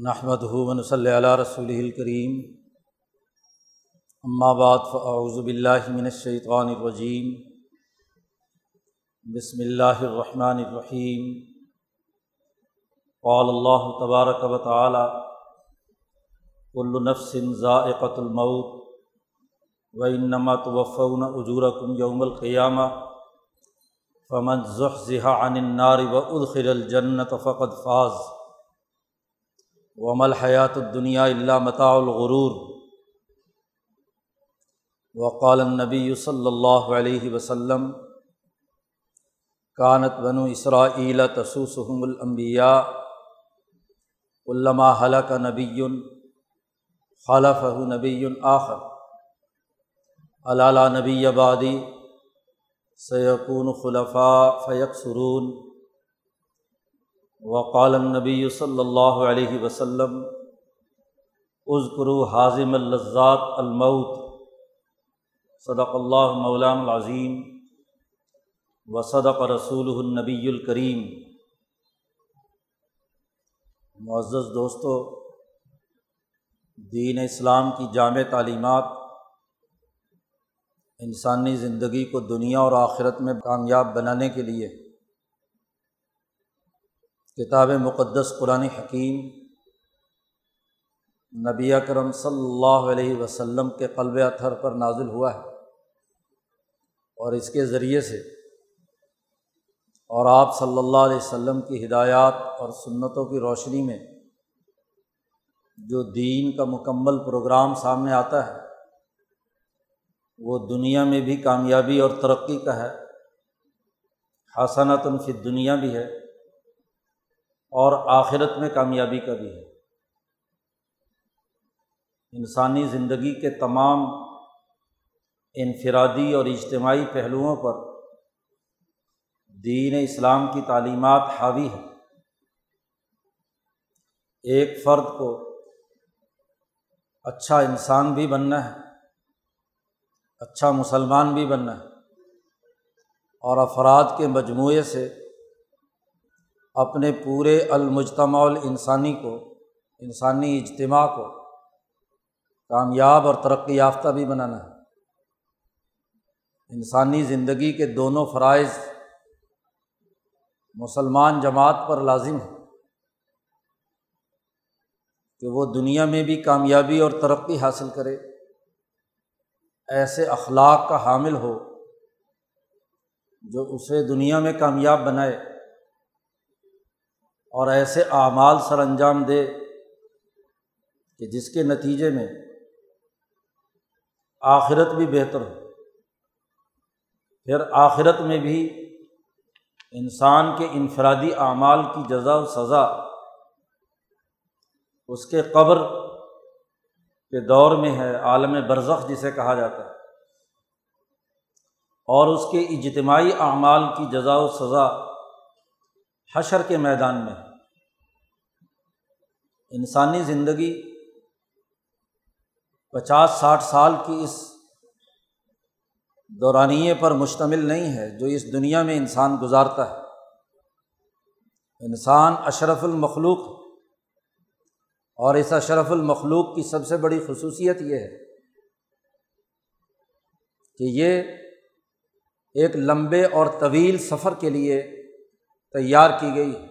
نحمدہ و نصلی علی رسولہ الکریم، اما بعد فاعوذ باللہ من الشیطان الرجیم، بسم اللہ الرحمن الرحیم۔ قال اللہ تبارک و تعالی کل نفس ذائقۃ الموت وانما توفون اجورکم یوم القیامہ فمن زحزح عن النار وادخل الجنۃ فقد فاز وما الحیاۃ الدنیا الا متاع الغرور۔ وقال النبی صلی اللہ علیہ وسلم کانت بنو اسرائیل تسوسهم الانبیاء كلما هلك نبی خلفه نبی آخر الا لا نبی بعدی سیکون خلفاء فیکثرون۔ وقال النبی صلی اللہ علیہ وسلم اذکروا ہاضم اللذات الموت صدق اللہ مولانا العظیم وصدق رسولہ النبی الکریم۔ معزز دوستو، دین اسلام کی جامع تعلیمات انسانی زندگی کو دنیا اور آخرت میں کامیاب بنانے کے لیے کتاب مقدس قرآن حکیم نبی اکرم صلی اللہ علیہ وسلم کے قلب اطہر پر نازل ہوا ہے، اور اس کے ذریعے سے اور آپ صلی اللہ علیہ وسلم کی ہدایات اور سنتوں کی روشنی میں جو دین کا مکمل پروگرام سامنے آتا ہے وہ دنیا میں بھی کامیابی اور ترقی کا ہے، حسنۃ فی الدنیا بھی ہے اور آخرت میں کامیابی کا بھی ہے۔ انسانی زندگی کے تمام انفرادی اور اجتماعی پہلوؤں پر دین اسلام کی تعلیمات حاوی ہے۔ ایک فرد کو اچھا انسان بھی بننا ہے، اچھا مسلمان بھی بننا ہے، اور افراد کے مجموعے سے اپنے پورے المجتمع الانسانی کو، انسانی اجتماع کو کامیاب اور ترقی یافتہ بھی بنانا ہے۔ انسانی زندگی کے دونوں فرائض مسلمان جماعت پر لازم ہے کہ وہ دنیا میں بھی کامیابی اور ترقی حاصل کرے، ایسے اخلاق کا حامل ہو جو اسے دنیا میں کامیاب بنائے، اور ایسے اعمال سر انجام دے کہ جس کے نتیجے میں آخرت بھی بہتر ہو، پھر آخرت میں بھی انسان کے انفرادی اعمال کی جزا و سزا اس کے قبر کے دور میں ہے، عالم برزخ جسے کہا جاتا ہے، اور اس کے اجتماعی اعمال کی جزا و سزا حشر کے میدان میں۔ انسانی زندگی 50-60 سال کی اس دورانیے پر مشتمل نہیں ہے جو اس دنیا میں انسان گزارتا ہے۔ انسان اشرف المخلوق، اور اس اشرف المخلوق کی سب سے بڑی خصوصیت یہ ہے کہ یہ ایک لمبے اور طویل سفر کے لیے تیار کی گئی ہے۔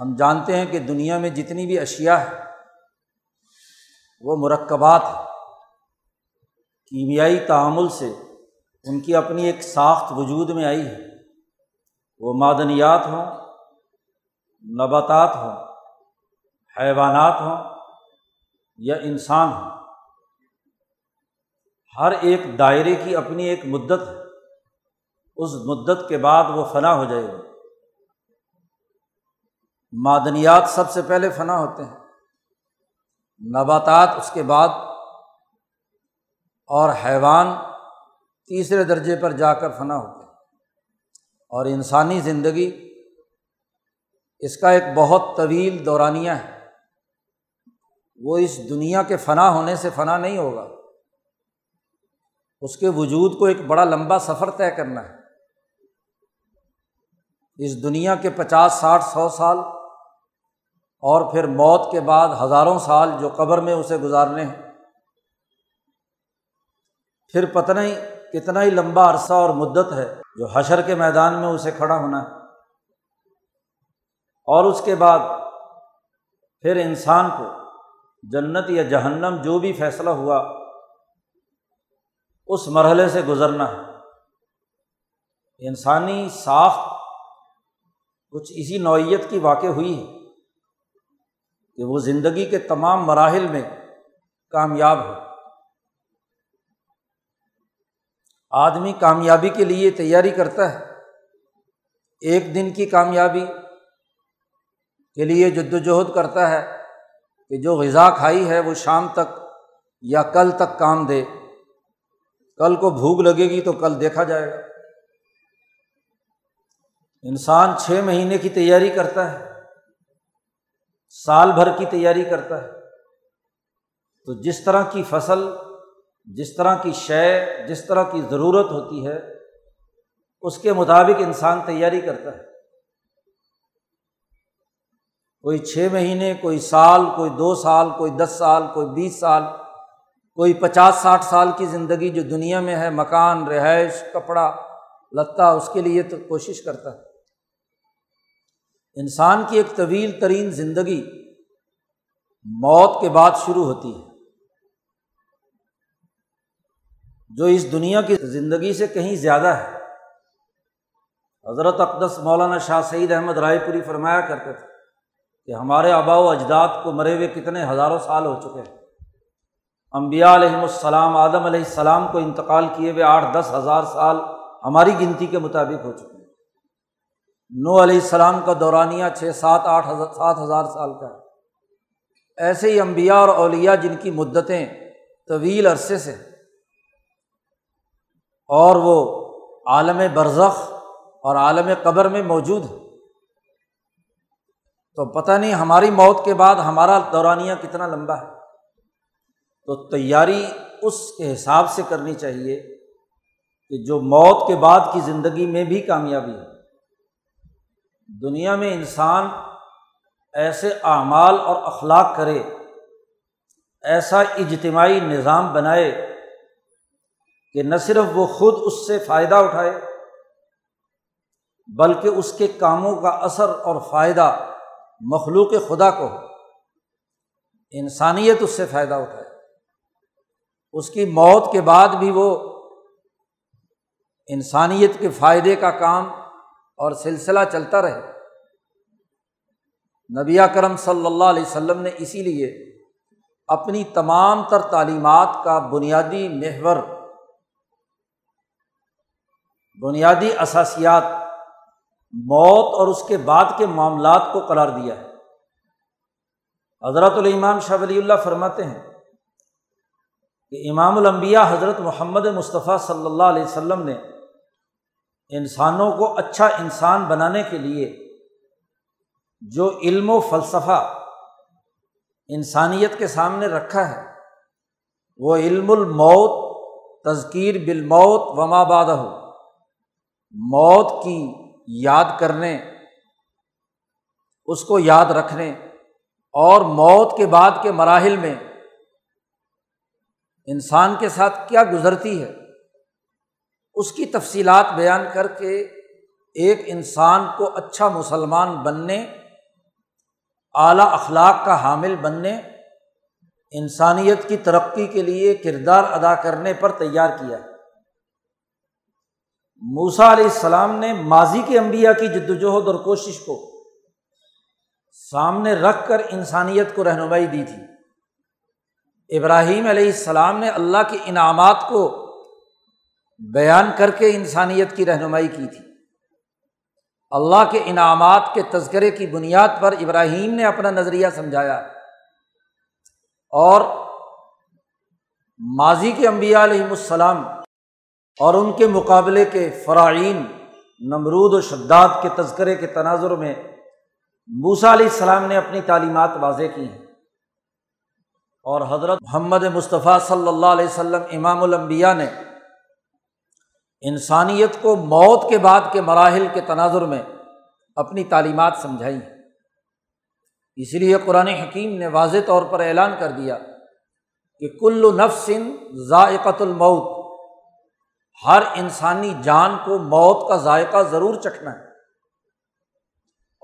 ہم جانتے ہیں کہ دنیا میں جتنی بھی اشیاء ہے وہ مرکبات ہے، کیمیائی تعامل سے ان کی اپنی ایک ساخت وجود میں آئی ہے، وہ معدنیات ہوں، نباتات ہوں، حیوانات ہوں یا انسان ہوں، ہر ایک دائرے کی اپنی ایک مدت ہے، اس مدت کے بعد وہ فنا ہو جائے گی۔ معدنیات سب سے پہلے فنا ہوتے ہیں، نباتات اس کے بعد، اور حیوان تیسرے درجے پر جا کر فنا ہوتے ہیں، اور انسانی زندگی اس کا ایک بہت طویل دورانیہ ہے۔ وہ اس دنیا کے فنا ہونے سے فنا نہیں ہوگا، اس کے وجود کو ایک بڑا لمبا سفر طے کرنا ہے۔ اس دنیا کے 50-60-100 سال اور پھر موت کے بعد ہزاروں سال جو قبر میں اسے گزارنے ہیں، پھر پتہ نہیں کتنا ہی لمبا عرصہ اور مدت ہے جو حشر کے میدان میں اسے کھڑا ہونا ہے، اور اس کے بعد پھر انسان کو جنت یا جہنم جو بھی فیصلہ ہوا اس مرحلے سے گزرنا ہے۔ انسانی ساخت کچھ اسی نوعیت کی واقع ہوئی ہے کہ وہ زندگی کے تمام مراحل میں کامیاب ہے۔ آدمی کامیابی کے لیے تیاری کرتا ہے، ایک دن کی کامیابی کے لیے جدوجہد کرتا ہے کہ جو غذا کھائی ہے وہ شام تک یا کل تک کام دے، کل کو بھوک لگے گی تو کل دیکھا جائے گا۔ انسان 6 مہینے کی تیاری کرتا ہے، سال بھر کی تیاری کرتا ہے، تو جس طرح کی فصل، جس طرح کی شے، جس طرح کی ضرورت ہوتی ہے اس کے مطابق انسان تیاری کرتا ہے۔ کوئی 6 مہینے، کوئی سال، کوئی 2 سال، کوئی 10 سال، کوئی 20 سال، کوئی 50-60 سال کی زندگی جو دنیا میں ہے، مکان، رہائش، کپڑا لتا، اس کے لیے تو کوشش کرتا ہے۔ انسان کی ایک طویل ترین زندگی موت کے بعد شروع ہوتی ہے، جو اس دنیا کی زندگی سے کہیں زیادہ ہے۔ حضرت اقدس مولانا شاہ سعید احمد رائے پوری فرمایا کرتے تھے کہ ہمارے آباء و اجداد کو مرے ہوئے کتنے ہزاروں سال ہو چکے ہیں۔ انبیاء علیہ السلام، آدم علیہ السلام کو انتقال کیے ہوئے 8-10 ہزار سال ہماری گنتی کے مطابق ہو چکے ہیں۔ نوح علیہ السلام کا دورانیہ 6-7-8 ہزار سال کا ہے۔ ایسے ہی انبیاء اور اولیاء جن کی مدتیں طویل عرصے سے، اور وہ عالم برزخ اور عالم قبر میں موجود ہے، تو پتہ نہیں ہماری موت کے بعد ہمارا دورانیہ کتنا لمبا ہے۔ تو تیاری اس کے حساب سے کرنی چاہیے کہ جو موت کے بعد کی زندگی میں بھی کامیابی ہے۔ دنیا میں انسان ایسے اعمال اور اخلاق کرے، ایسا اجتماعی نظام بنائے کہ نہ صرف وہ خود اس سے فائدہ اٹھائے بلکہ اس کے کاموں کا اثر اور فائدہ مخلوق خدا کو، انسانیت اس سے فائدہ اٹھائے، اس کی موت کے بعد بھی وہ انسانیت کے فائدے کا کام اور سلسلہ چلتا رہے۔ نبی اکرم صلی اللہ علیہ وسلم نے اسی لیے اپنی تمام تر تعلیمات کا بنیادی محور، بنیادی اساسیات موت اور اس کے بعد کے معاملات کو قرار دیا ہے۔ حضرت الامام شاہ ولی اللہ فرماتے ہیں کہ امام الانبیاء حضرت محمد مصطفیٰ صلی اللہ علیہ وسلم نے انسانوں کو اچھا انسان بنانے کے لیے جو علم و فلسفہ انسانیت کے سامنے رکھا ہے وہ علم الموت، تذکیر بالموت وما بعدہ، موت کی یاد کرنے، اس کو یاد رکھنے، اور موت کے بعد کے مراحل میں انسان کے ساتھ کیا گزرتی ہے اس کی تفصیلات بیان کر کے ایک انسان کو اچھا مسلمان بننے، اعلیٰ اخلاق کا حامل بننے، انسانیت کی ترقی کے لیے کردار ادا کرنے پر تیار کیا ہے۔ موسیٰ علیہ السلام نے ماضی کے انبیاء کی جدوجہد اور کوشش کو سامنے رکھ کر انسانیت کو رہنمائی دی تھی۔ ابراہیم علیہ السلام نے اللہ کے انعامات کو بیان کر کے انسانیت کی رہنمائی کی تھی۔ اللہ کے انعامات کے تذکرے کی بنیاد پر ابراہیم نے اپنا نظریہ سمجھایا، اور ماضی کے انبیاء علیہ السلام اور ان کے مقابلے کے فرعین نمرود و شداد کے تذکرے کے تناظر میں موسیٰ علیہ السلام نے اپنی تعلیمات واضح کی ہیں، اور حضرت محمد مصطفیٰ صلی اللہ علیہ وسلم امام الانبیاء نے انسانیت کو موت کے بعد کے مراحل کے تناظر میں اپنی تعلیمات سمجھائی ہیں۔ اس لیے قرآن حکیم نے واضح طور پر اعلان کر دیا کہ کل نفس ذائقۃ الموت، ہر انسانی جان کو موت کا ذائقہ ضرور چکھنا ہے،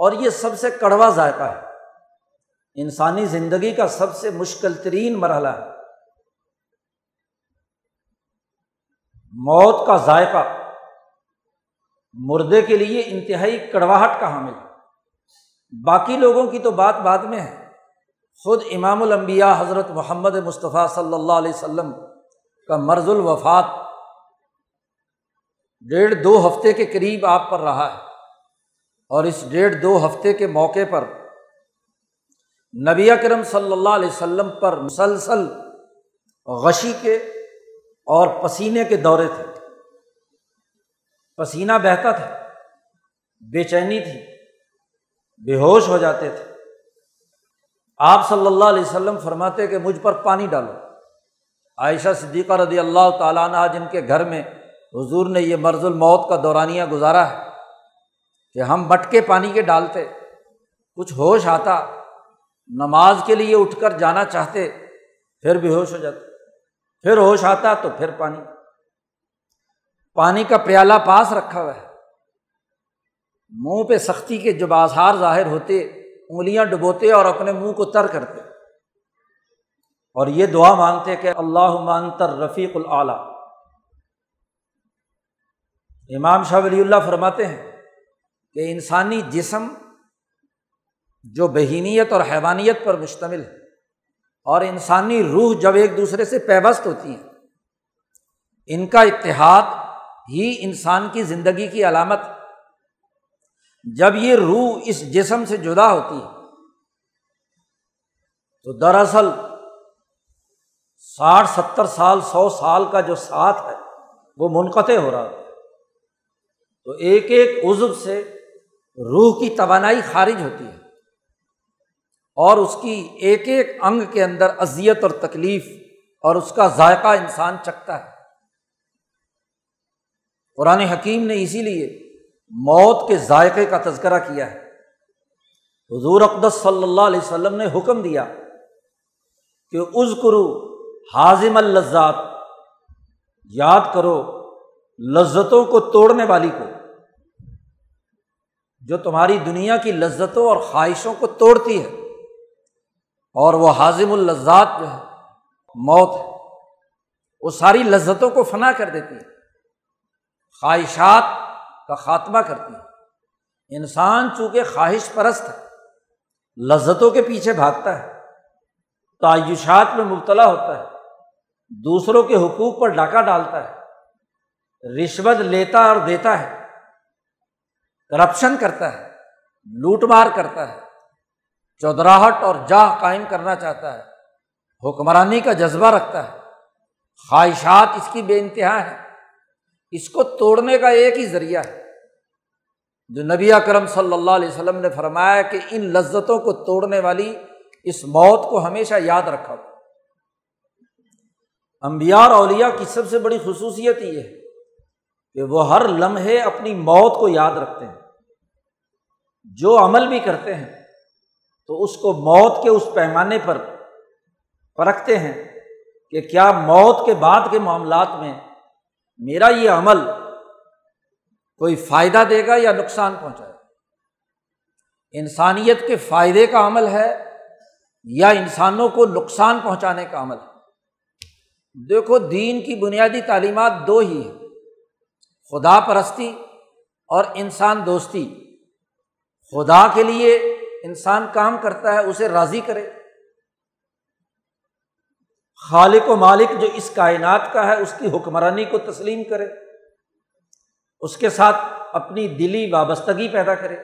اور یہ سب سے کڑوا ذائقہ ہے، انسانی زندگی کا سب سے مشکل ترین مرحلہ ہے موت کا ذائقہ، مردے کے لیے انتہائی کڑواہٹ کا حامل ہے۔ باقی لوگوں کی تو بات بعد میں ہے، خود امام الانبیاء حضرت محمد مصطفیٰ صلی اللہ علیہ وسلم کا مرض الوفات 1.5-2 ہفتے کے قریب آپ پر رہا ہے، اور اس 1.5-2 ہفتے کے موقع پر نبی اکرم صلی اللہ علیہ وسلم پر مسلسل غشی کے اور پسینے کے دورے تھے، پسینہ بہتا تھا، بے چینی تھی، بے ہوش ہو جاتے تھے۔ آپ صلی اللہ علیہ وسلم فرماتے کہ مجھ پر پانی ڈالو۔ عائشہ صدیقہ رضی اللہ تعالیٰ عنہ جن کے گھر میں حضور نے یہ مرض الموت کا دورانیہ گزارا ہے کہ ہم مٹکے پانی کے ڈالتے، کچھ ہوش آتا، نماز کے لیے اٹھ کر جانا چاہتے، پھر بے ہوش ہو جاتے، پھر ہوش آتا تو پھر پانی کا پیالہ پاس رکھا ہوا ہے، منہ پہ سختی کے جب آثار ظاہر ہوتے انگلیاں ڈبوتے اور اپنے منہ کو تر کرتے، اور یہ دعا مانگتے کہ اللہم انت الرفیق الاعلی۔ امام شاہ ولی اللہ فرماتے ہیں کہ انسانی جسم جو بہیمیت اور حیوانیت پر مشتمل ہے اور انسانی روح جب ایک دوسرے سے پیوست ہوتی ہیں، ان کا اتحاد ہی انسان کی زندگی کی علامت ہے۔ جب یہ روح اس جسم سے جدا ہوتی ہے تو دراصل 60-70 سال 100 سال کا جو ساتھ ہے وہ منقطع ہو رہا ہے، تو ایک ایک عضو سے روح کی توانائی خارج ہوتی ہے اور اس کی ایک ایک انگ کے اندر اذیت اور تکلیف اور اس کا ذائقہ انسان چکھتا ہے۔ قرآن حکیم نے اسی لیے موت کے ذائقے کا تذکرہ کیا ہے۔ حضور اقدس صلی اللہ علیہ وسلم نے حکم دیا کہ اذکروا ہاضم اللذات، یاد کرو لذتوں کو توڑنے والی کو، جو تمہاری دنیا کی لذتوں اور خواہشوں کو توڑتی ہے، اور وہ ہاضم اللذات جو ہے موت ہے، وہ ساری لذتوں کو فنا کر دیتی ہے، خواہشات کا خاتمہ کرتی ہے۔ انسان چونکہ خواہش پرست ہے، لذتوں کے پیچھے بھاگتا ہے، تعیشات میں مبتلا ہوتا ہے، دوسروں کے حقوق پر ڈاکہ ڈالتا ہے، رشوت لیتا اور دیتا ہے، کرپشن کرتا ہے، لوٹ مار کرتا ہے، چودراہٹ اور جاہ قائم کرنا چاہتا ہے، حکمرانی کا جذبہ رکھتا ہے۔ خواہشات اس کی بے انتہا ہے، اس کو توڑنے کا ایک ہی ذریعہ ہے جو نبی اکرم صلی اللہ علیہ وسلم نے فرمایا کہ ان لذتوں کو توڑنے والی اس موت کو ہمیشہ یاد رکھا۔ انبیاء اور اولیاء کی سب سے بڑی خصوصیت یہ ہے کہ وہ ہر لمحے اپنی موت کو یاد رکھتے ہیں، جو عمل بھی کرتے ہیں تو اس کو موت کے اس پیمانے پر پرکھتے ہیں کہ کیا موت کے بعد کے معاملات میں میرا یہ عمل کوئی فائدہ دے گا یا نقصان پہنچائے گا، انسانیت کے فائدے کا عمل ہے یا انسانوں کو نقصان پہنچانے کا عمل ہے۔ دیکھو دین کی بنیادی تعلیمات دو ہی ہیں، خدا پرستی اور انسان دوستی۔ خدا کے لیے انسان کام کرتا ہے، اسے راضی کرے، خالق و مالک جو اس کائنات کا ہے اس کی حکمرانی کو تسلیم کرے، اس کے ساتھ اپنی دلی وابستگی پیدا کرے،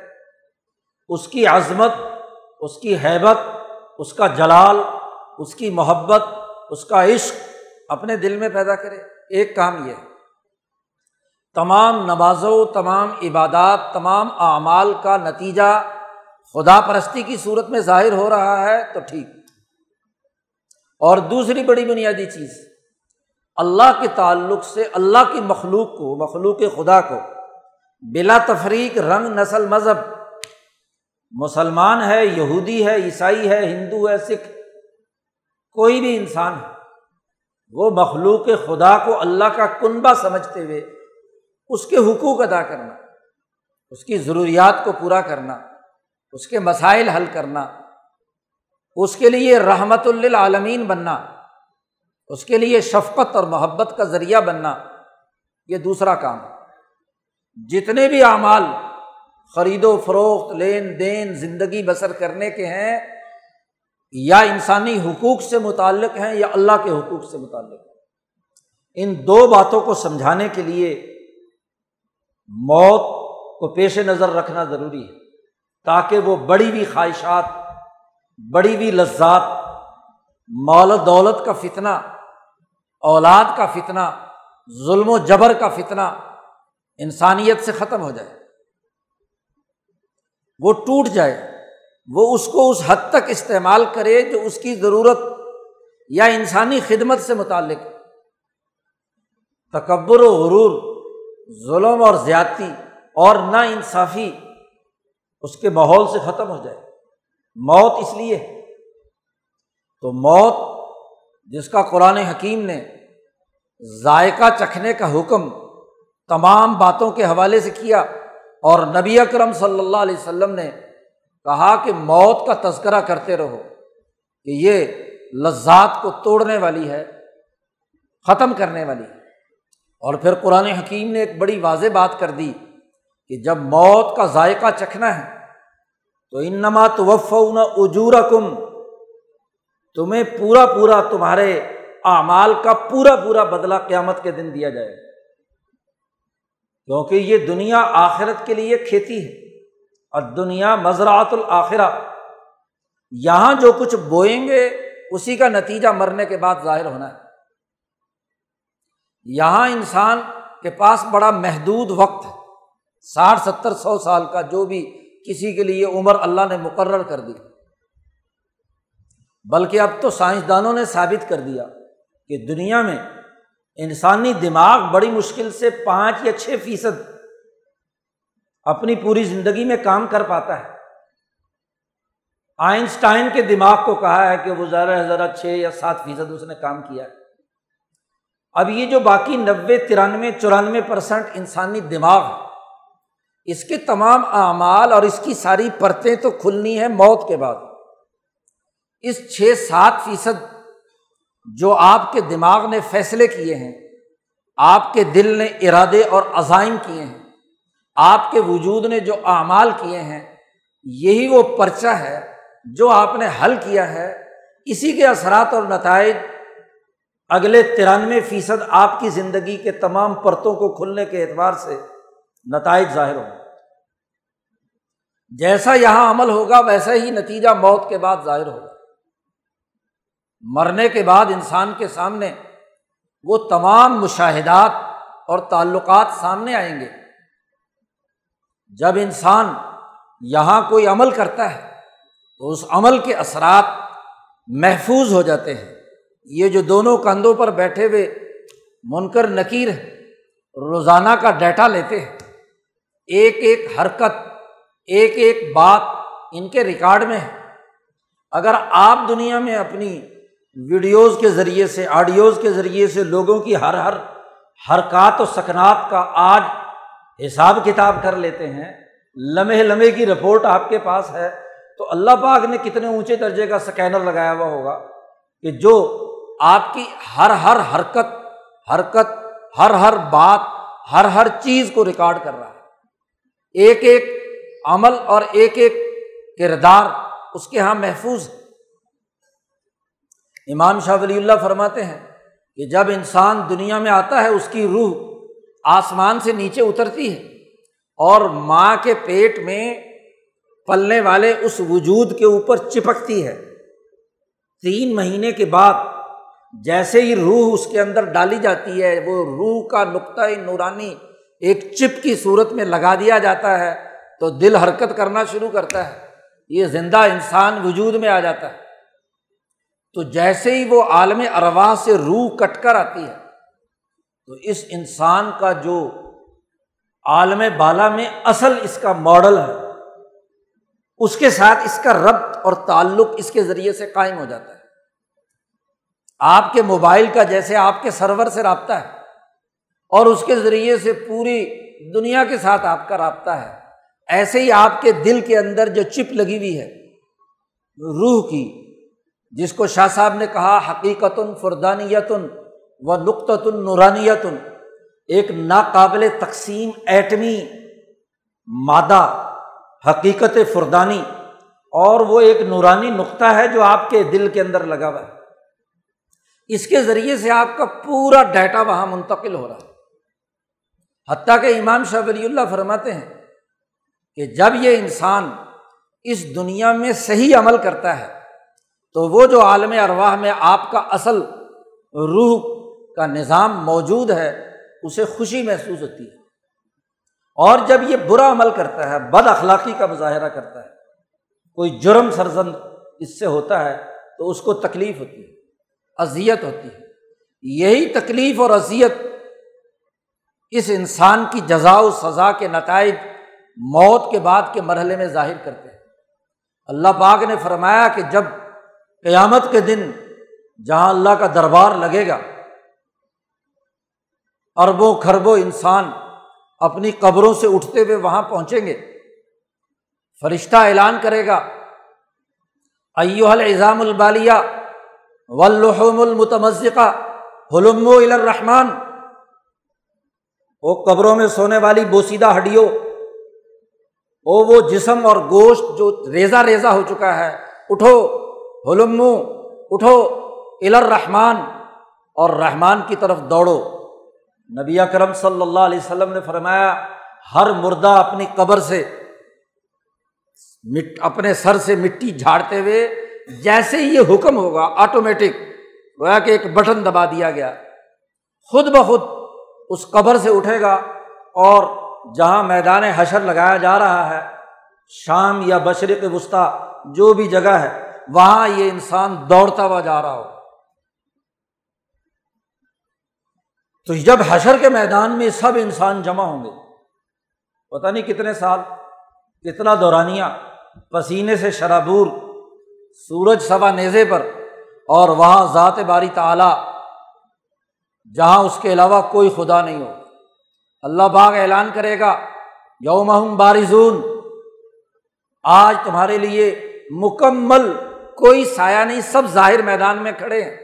اس کی عظمت، اس کی ہیبت، اس کا جلال، اس کی محبت، اس کا عشق اپنے دل میں پیدا کرے۔ ایک کام یہ ہے، تمام نمازوں، تمام عبادات، تمام اعمال کا نتیجہ خدا پرستی کی صورت میں ظاہر ہو رہا ہے تو ٹھیک۔ اور دوسری بڑی بنیادی چیز اللہ کے تعلق سے اللہ کی مخلوق کو، مخلوق خدا کو بلا تفریق، رنگ، نسل، مذہب، مسلمان ہے، یہودی ہے، عیسائی ہے، ہندو ہے، سکھ، کوئی بھی انسان ہے، وہ مخلوق خدا کو اللہ کا کنبہ سمجھتے ہوئے اس کے حقوق ادا کرنا، اس کی ضروریات کو پورا کرنا، اس کے مسائل حل کرنا، اس کے لیے رحمت للعالمین بننا، اس کے لیے شفقت اور محبت کا ذریعہ بننا، یہ دوسرا کام ہے۔ جتنے بھی اعمال خرید و فروخت، لین دین، زندگی بسر کرنے کے ہیں، یا انسانی حقوق سے متعلق ہیں یا اللہ کے حقوق سے متعلق ہیں، ان دو باتوں کو سمجھانے کے لیے موت کو پیش نظر رکھنا ضروری ہے، تاکہ وہ بڑی ہوئی خواہشات، بڑی ہوئی لذات، مال و دولت کا فتنہ، اولاد کا فتنہ، ظلم و جبر کا فتنہ انسانیت سے ختم ہو جائے، وہ ٹوٹ جائے، وہ اس کو اس حد تک استعمال کرے جو اس کی ضرورت یا انسانی خدمت سے متعلق ہے۔ تکبر و غرور، ظلم اور زیادتی اور نا انصافی اس کے ماحول سے ختم ہو جائے، موت اس لیے ہے۔ تو موت جس کا قرآن حکیم نے ذائقہ چکھنے کا حکم تمام باتوں کے حوالے سے کیا، اور نبی اکرم صلی اللہ علیہ وسلم نے کہا کہ موت کا تذکرہ کرتے رہو کہ یہ لذات کو توڑنے والی ہے، ختم کرنے والی ہے۔ اور پھر قرآن حکیم نے ایک بڑی واضح بات کر دی کہ جب موت کا ذائقہ چکھنا ہے تو انما توفون اجورکم، تمہیں پورا پورا تمہارے اعمال کا پورا پورا بدلہ قیامت کے دن دیا جائے، کیونکہ یہ دنیا آخرت کے لیے کھیتی ہے، اور دنیا مزرعۃ الآخرہ، یہاں جو کچھ بوئیں گے اسی کا نتیجہ مرنے کے بعد ظاہر ہونا ہے۔ یہاں انسان کے پاس بڑا محدود وقت ہے، 60، 70، 100 سال کا، جو بھی کسی کے لیے عمر اللہ نے مقرر کر دی، بلکہ اب تو سائنسدانوں نے ثابت کر دیا کہ دنیا میں انسانی دماغ بڑی مشکل سے 5 یا 6% اپنی پوری زندگی میں کام کر پاتا ہے۔ آئنسٹائن کے دماغ کو کہا ہے کہ وہ ذرا 6 یا 7% اس نے کام کیا ہے۔ اب یہ جو باقی 90، 93، 94% انسانی دماغ ہے، اس کے تمام اعمال اور اس کی ساری پرتیں تو کھلنی ہے موت کے بعد۔ اس 6-7% جو آپ کے دماغ نے فیصلے کیے ہیں، آپ کے دل نے ارادے اور عزائم کیے ہیں، آپ کے وجود نے جو اعمال کیے ہیں، یہی وہ پرچہ ہے جو آپ نے حل کیا ہے، اسی کے اثرات اور نتائج اگلے 93% آپ کی زندگی کے تمام پرتوں کو کھلنے کے اعتبار سے نتائج ظاہر ہوں گے۔ جیسا یہاں عمل ہوگا ویسا ہی نتیجہ موت کے بعد ظاہر ہوگا۔ مرنے کے بعد انسان کے سامنے وہ تمام مشاہدات اور تعلقات سامنے آئیں گے۔ جب انسان یہاں کوئی عمل کرتا ہے تو اس عمل کے اثرات محفوظ ہو جاتے ہیں۔ یہ جو دونوں کندھوں پر بیٹھے ہوئے منکر نکیر روزانہ کا ڈیٹا لیتے ہیں، ایک ایک حرکت، ایک ایک بات ان کے ریکارڈ میں ہے۔ اگر آپ دنیا میں اپنی ویڈیوز کے ذریعے سے، آڈیوز کے ذریعے سے لوگوں کی ہر حرکات و سکنات کا آج حساب کتاب کر لیتے ہیں، لمحے لمحے کی رپورٹ آپ کے پاس ہے، تو اللہ پاک نے کتنے اونچے درجے کا سکینر لگایا ہوا ہوگا کہ جو آپ کی ہر حرکت، ہر بات، ہر چیز کو ریکارڈ کر رہا ہے۔ ایک ایک عمل اور ایک ایک کردار اس کے ہاں محفوظ ہے۔ امام شاہ ولی اللہ فرماتے ہیں کہ جب انسان دنیا میں آتا ہے، اس کی روح آسمان سے نیچے اترتی ہے اور ماں کے پیٹ میں پلنے والے اس وجود کے اوپر چپکتی ہے۔ 3 مہینے کے بعد جیسے ہی روح اس کے اندر ڈالی جاتی ہے، وہ روح کا نقطۂ نورانی ایک چپ کی صورت میں لگا دیا جاتا ہے تو دل حرکت کرنا شروع کرتا ہے، یہ زندہ انسان وجود میں آ جاتا ہے۔ تو جیسے ہی وہ عالم ارواح سے روح کٹ کر آتی ہے تو اس انسان کا جو عالم بالا میں اصل اس کا ماڈل ہے، اس کے ساتھ اس کا ربط اور تعلق اس کے ذریعے سے قائم ہو جاتا ہے۔ آپ کے موبائل کا جیسے آپ کے سرور سے رابطہ ہے اور اس کے ذریعے سے پوری دنیا کے ساتھ آپ کا رابطہ ہے، ایسے ہی آپ کے دل کے اندر جو چپ لگی ہوئی ہے روح کی، جس کو شاہ صاحب نے کہا حقیقت فردانیت و نقطۃ نورانیت، ایک ناقابل تقسیم ایٹمی مادہ حقیقت فردانی، اور وہ ایک نورانی نقطہ ہے جو آپ کے دل کے اندر لگا ہوا ہے، اس کے ذریعے سے آپ کا پورا ڈیٹا وہاں منتقل ہو رہا ہے۔ حتیٰ کہ امام شاہ ولی اللہ فرماتے ہیں کہ جب یہ انسان اس دنیا میں صحیح عمل کرتا ہے تو وہ جو عالم ارواح میں آپ کا اصل روح کا نظام موجود ہے اسے خوشی محسوس ہوتی ہے، اور جب یہ برا عمل کرتا ہے، بد اخلاقی کا مظاہرہ کرتا ہے، کوئی جرم سرزند اس سے ہوتا ہے تو اس کو تکلیف ہوتی ہے، اذیت ہوتی ہے۔ یہی تکلیف اور اذیت اس انسان کی جزا و سزا کے نتائج موت کے بعد کے مرحلے میں ظاہر کرتے ہیں۔ اللہ پاک نے فرمایا کہ جب قیامت کے دن جہاں اللہ کا دربار لگے گا، اربوں کھربوں انسان اپنی قبروں سے اٹھتے ہوئے وہاں پہنچیں گے، فرشتہ اعلان کرے گا ایھا العظام البالیہ واللحوم المتمزقہ حلموا الی الرحمن، وہ قبروں میں سونے والی بوسیدہ ہڈیوں، وہ جسم اور گوشت جو ریزہ ریزہ ہو چکا ہے، اٹھو، حلموا، اٹھو، الی الرحمن، اور رحمان کی طرف دوڑو۔ نبی اکرم صلی اللہ علیہ وسلم نے فرمایا ہر مردہ اپنی قبر سے اپنے سر سے مٹی جھاڑتے ہوئے جیسے ہی یہ حکم ہوگا آٹومیٹک، گویا کہ ایک بٹن دبا دیا گیا، خود بخود اس قبر سے اٹھے گا اور جہاں میدان حشر لگایا جا رہا ہے، شام یا مشرق وسطیٰ جو بھی جگہ ہے، وہاں یہ انسان دوڑتا ہوا جا رہا ہو۔ تو جب حشر کے میدان میں سب انسان جمع ہوں گے، پتہ نہیں کتنے سال، کتنا دورانیہ، پسینے سے شرابور، سورج سوا نیزے پر، اور وہاں ذات باری تعالیٰ جہاں اس کے علاوہ کوئی خدا نہیں ہو۔ اللہ پاک اعلان کرے گا یومہم بارزون، آج تمہارے لیے مکمل کوئی سایہ نہیں، سب ظاہر میدان میں کھڑے ہیں۔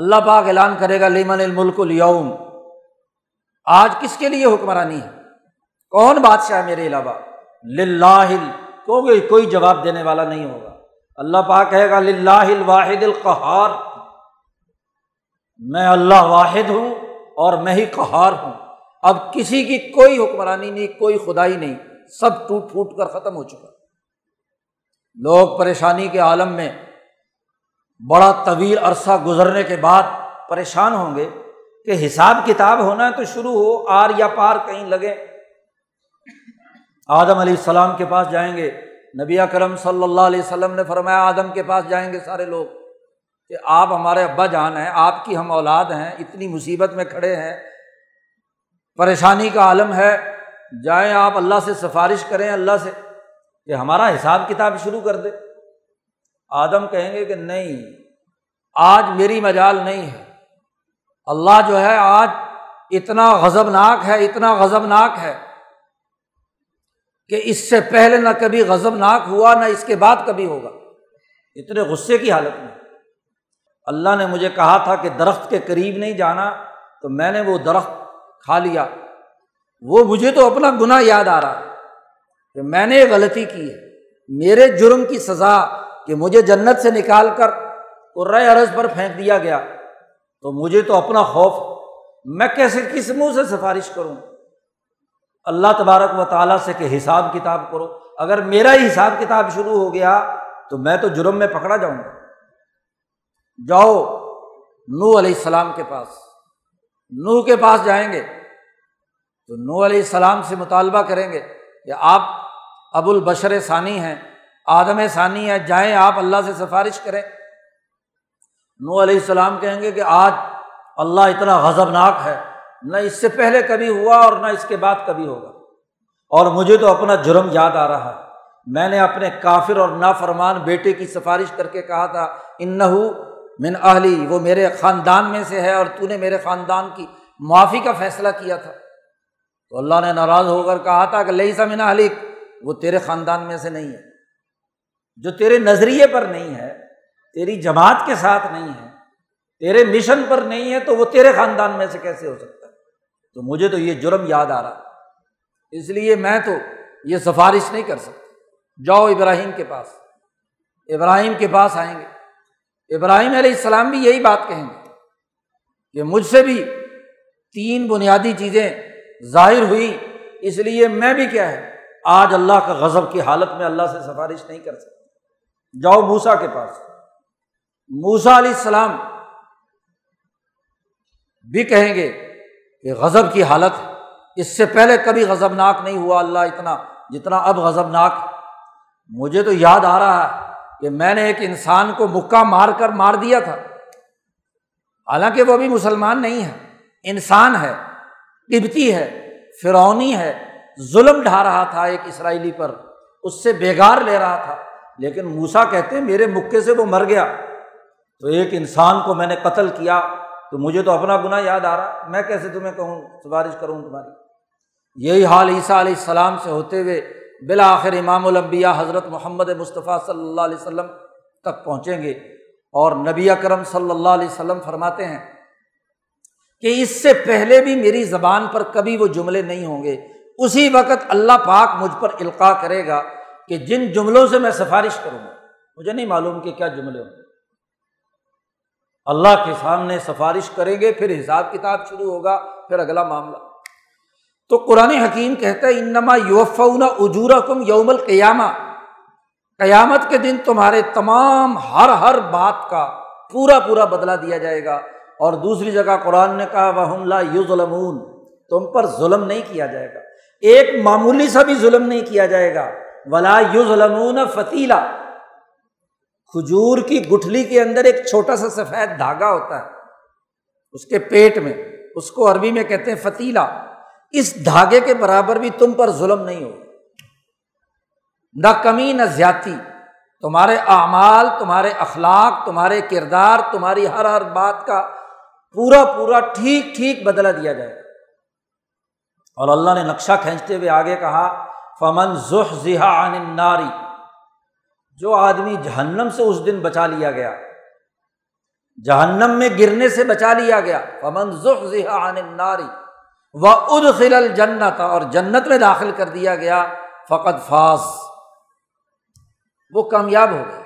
اللہ پاک اعلان کرے گا لمن الملک الیوم، آج کس کے لیے حکمرانی ہے، کون بادشاہ میرے علاوہ، للہ، کیونکہ کوئی جواب دینے والا نہیں ہوگا۔ اللہ پاک کہے گا للہ الواحد القہار، میں اللہ واحد ہوں اور میں ہی قہار ہوں، اب کسی کی کوئی حکمرانی نہیں، کوئی خدائی نہیں، سب ٹوٹ پھوٹ کر ختم ہو چکا۔ لوگ پریشانی کے عالم میں بڑا طویل عرصہ گزرنے کے بعد پریشان ہوں گے کہ حساب کتاب ہونا ہے تو شروع ہو، آر یا پار کہیں لگے۔ آدم علیہ السلام کے پاس جائیں گے، نبی اکرم صلی اللہ علیہ وسلم نے فرمایا آدم کے پاس جائیں گے سارے لوگ کہ آپ ہمارے ابا جان ہیں، آپ کی ہم اولاد ہیں، اتنی مصیبت میں کھڑے ہیں، پریشانی کا عالم ہے، جائیں آپ اللہ سے سفارش کریں اللہ سے کہ ہمارا حساب کتاب شروع کر دے۔ آدم کہیں گے کہ نہیں، آج میری مجال نہیں ہے، اللہ جو ہے آج اتنا غضبناک ہے، اتنا غضبناک ہے کہ اس سے پہلے نہ کبھی غضبناک ہوا نہ اس کے بعد کبھی ہوگا، اتنے غصے کی حالت میں۔ اللہ نے مجھے کہا تھا کہ درخت کے قریب نہیں جانا، تو میں نے وہ درخت کھا لیا، وہ مجھے تو اپنا گناہ یاد آ رہا ہے کہ میں نے یہ غلطی کی ہے، میرے جرم کی سزا کہ مجھے جنت سے نکال کر قرۂ ارض پر پھینک دیا گیا، تو مجھے تو اپنا خوف، میں کیسے کس منہ سے سفارش کروں اللہ تبارک و تعالیٰ سے کہ حساب کتاب کرو، اگر میرا ہی حساب کتاب شروع ہو گیا تو میں تو جرم میں پکڑا جاؤں گا۔ جاؤ نوح علیہ السلام کے پاس، نوح کے پاس جائیں گے تو نوح علیہ السلام سے مطالبہ کریں گے کہ آپ ابو البشر ثانی ہیں، آدم ثانی ہے، جائیں آپ اللہ سے سفارش کریں۔ نوح علیہ السلام کہیں گے کہ آج اللہ اتنا غضبناک ہے، نہ اس سے پہلے کبھی ہوا اور نہ اس کے بعد کبھی ہوگا، اور مجھے تو اپنا جرم یاد آ رہا ہے، میں نے اپنے کافر اور نافرمان بیٹے کی سفارش کر کے کہا تھا انہ من اہلی، وہ میرے خاندان میں سے ہے، اور تو نے میرے خاندان کی معافی کا فیصلہ کیا تھا، تو اللہ نے ناراض ہو کر کہا تھا کہ لیس من اہلک، وہ تیرے خاندان میں سے نہیں ہے، جو تیرے نظریے پر نہیں ہے، تیری جماعت کے ساتھ نہیں ہے، تیرے مشن پر نہیں ہے، تو وہ تیرے خاندان میں سے کیسے ہو سکتا ہے؟ تو مجھے تو یہ جرم یاد آ رہا، اس لیے میں تو یہ سفارش نہیں کر سکتا، جاؤ ابراہیم کے پاس۔ ابراہیم کے پاس آئیں گے، ابراہیم علیہ السلام بھی یہی بات کہیں گے کہ مجھ سے بھی تین بنیادی چیزیں ظاہر ہوئی، اس لیے میں بھی کیا ہے آج اللہ کا غضب کی حالت میں اللہ سے سفارش نہیں کر سکتا، جاؤ موسیٰ کے پاس۔ موسیٰ علیہ السلام بھی کہیں گے کہ غضب کی حالت ہے، اس سے پہلے کبھی غضبناک نہیں ہوا اللہ اتنا جتنا اب غضبناک ہے، مجھے تو یاد آ رہا ہے کہ میں نے ایک انسان کو مکہ مار کر مار دیا تھا، حالانکہ وہ بھی مسلمان نہیں ہے، انسان ہے، قبطی ہے، فرعونی ہے، ظلم ڈھا رہا تھا ایک اسرائیلی پر، اس سے بیگار لے رہا تھا، لیکن موسیٰ کہتے ہیں میرے مکے سے وہ مر گیا، تو ایک انسان کو میں نے قتل کیا تو مجھے تو اپنا گناہ یاد آ رہا، میں کیسے تمہیں کہوں سفارش کروں تمہاری؟ یہی حال عیسیٰ علیہ السلام سے ہوتے ہوئے بالآخر امام الانبیاء حضرت محمد مصطفیٰ صلی اللہ علیہ وسلم تک پہنچیں گے، اور نبی اکرم صلی اللہ علیہ وسلم فرماتے ہیں کہ اس سے پہلے بھی میری زبان پر کبھی وہ جملے نہیں ہوں گے، اسی وقت اللہ پاک مجھ پر القاء کرے گا کہ جن جملوں سے میں سفارش کروں گا، مجھے نہیں معلوم کہ کیا جملے ہوں گے، اللہ کے سامنے سفارش کریں گے، پھر حساب کتاب شروع ہوگا، پھر اگلا معاملہ۔ تو قرآن حکیم کہتا ہے انما یوفون اجورکم یوم القیامہ، قیامت کے دن تمہارے تمام ہر بات کا پورا بدلہ دیا جائے گا، اور دوسری جگہ قرآن نے کہا وہم لا یظلمون، تم پر ظلم نہیں کیا جائے گا، ایک معمولی سا بھی ظلم نہیں کیا جائے گا، ولا یظلمون فتیلا، کھجور کی گٹھلی کے اندر ایک چھوٹا سا سفید دھاگا ہوتا ہے اس کے پیٹ میں، اس کو عربی میں کہتے ہیں فتیلا، اس دھاگے کے برابر بھی تم پر ظلم نہیں ہو، نہ کمی نہ زیادتی، تمہارے اعمال، تمہارے اخلاق، تمہارے کردار، تمہاری ہر بات کا پورا ٹھیک بدلہ دیا جائے گا۔ اور اللہ نے نقشہ کھینچتے ہوئے آگے کہا فمن زحزح عن النار، جو آدمی جہنم سے اس دن بچا لیا گیا، جہنم میں گرنے سے بچا لیا گیا، فمن زحزح عن النار وادخل الجنۃ، اور جنت میں داخل کر دیا گیا، فقد فاز، وہ کامیاب ہو گیا،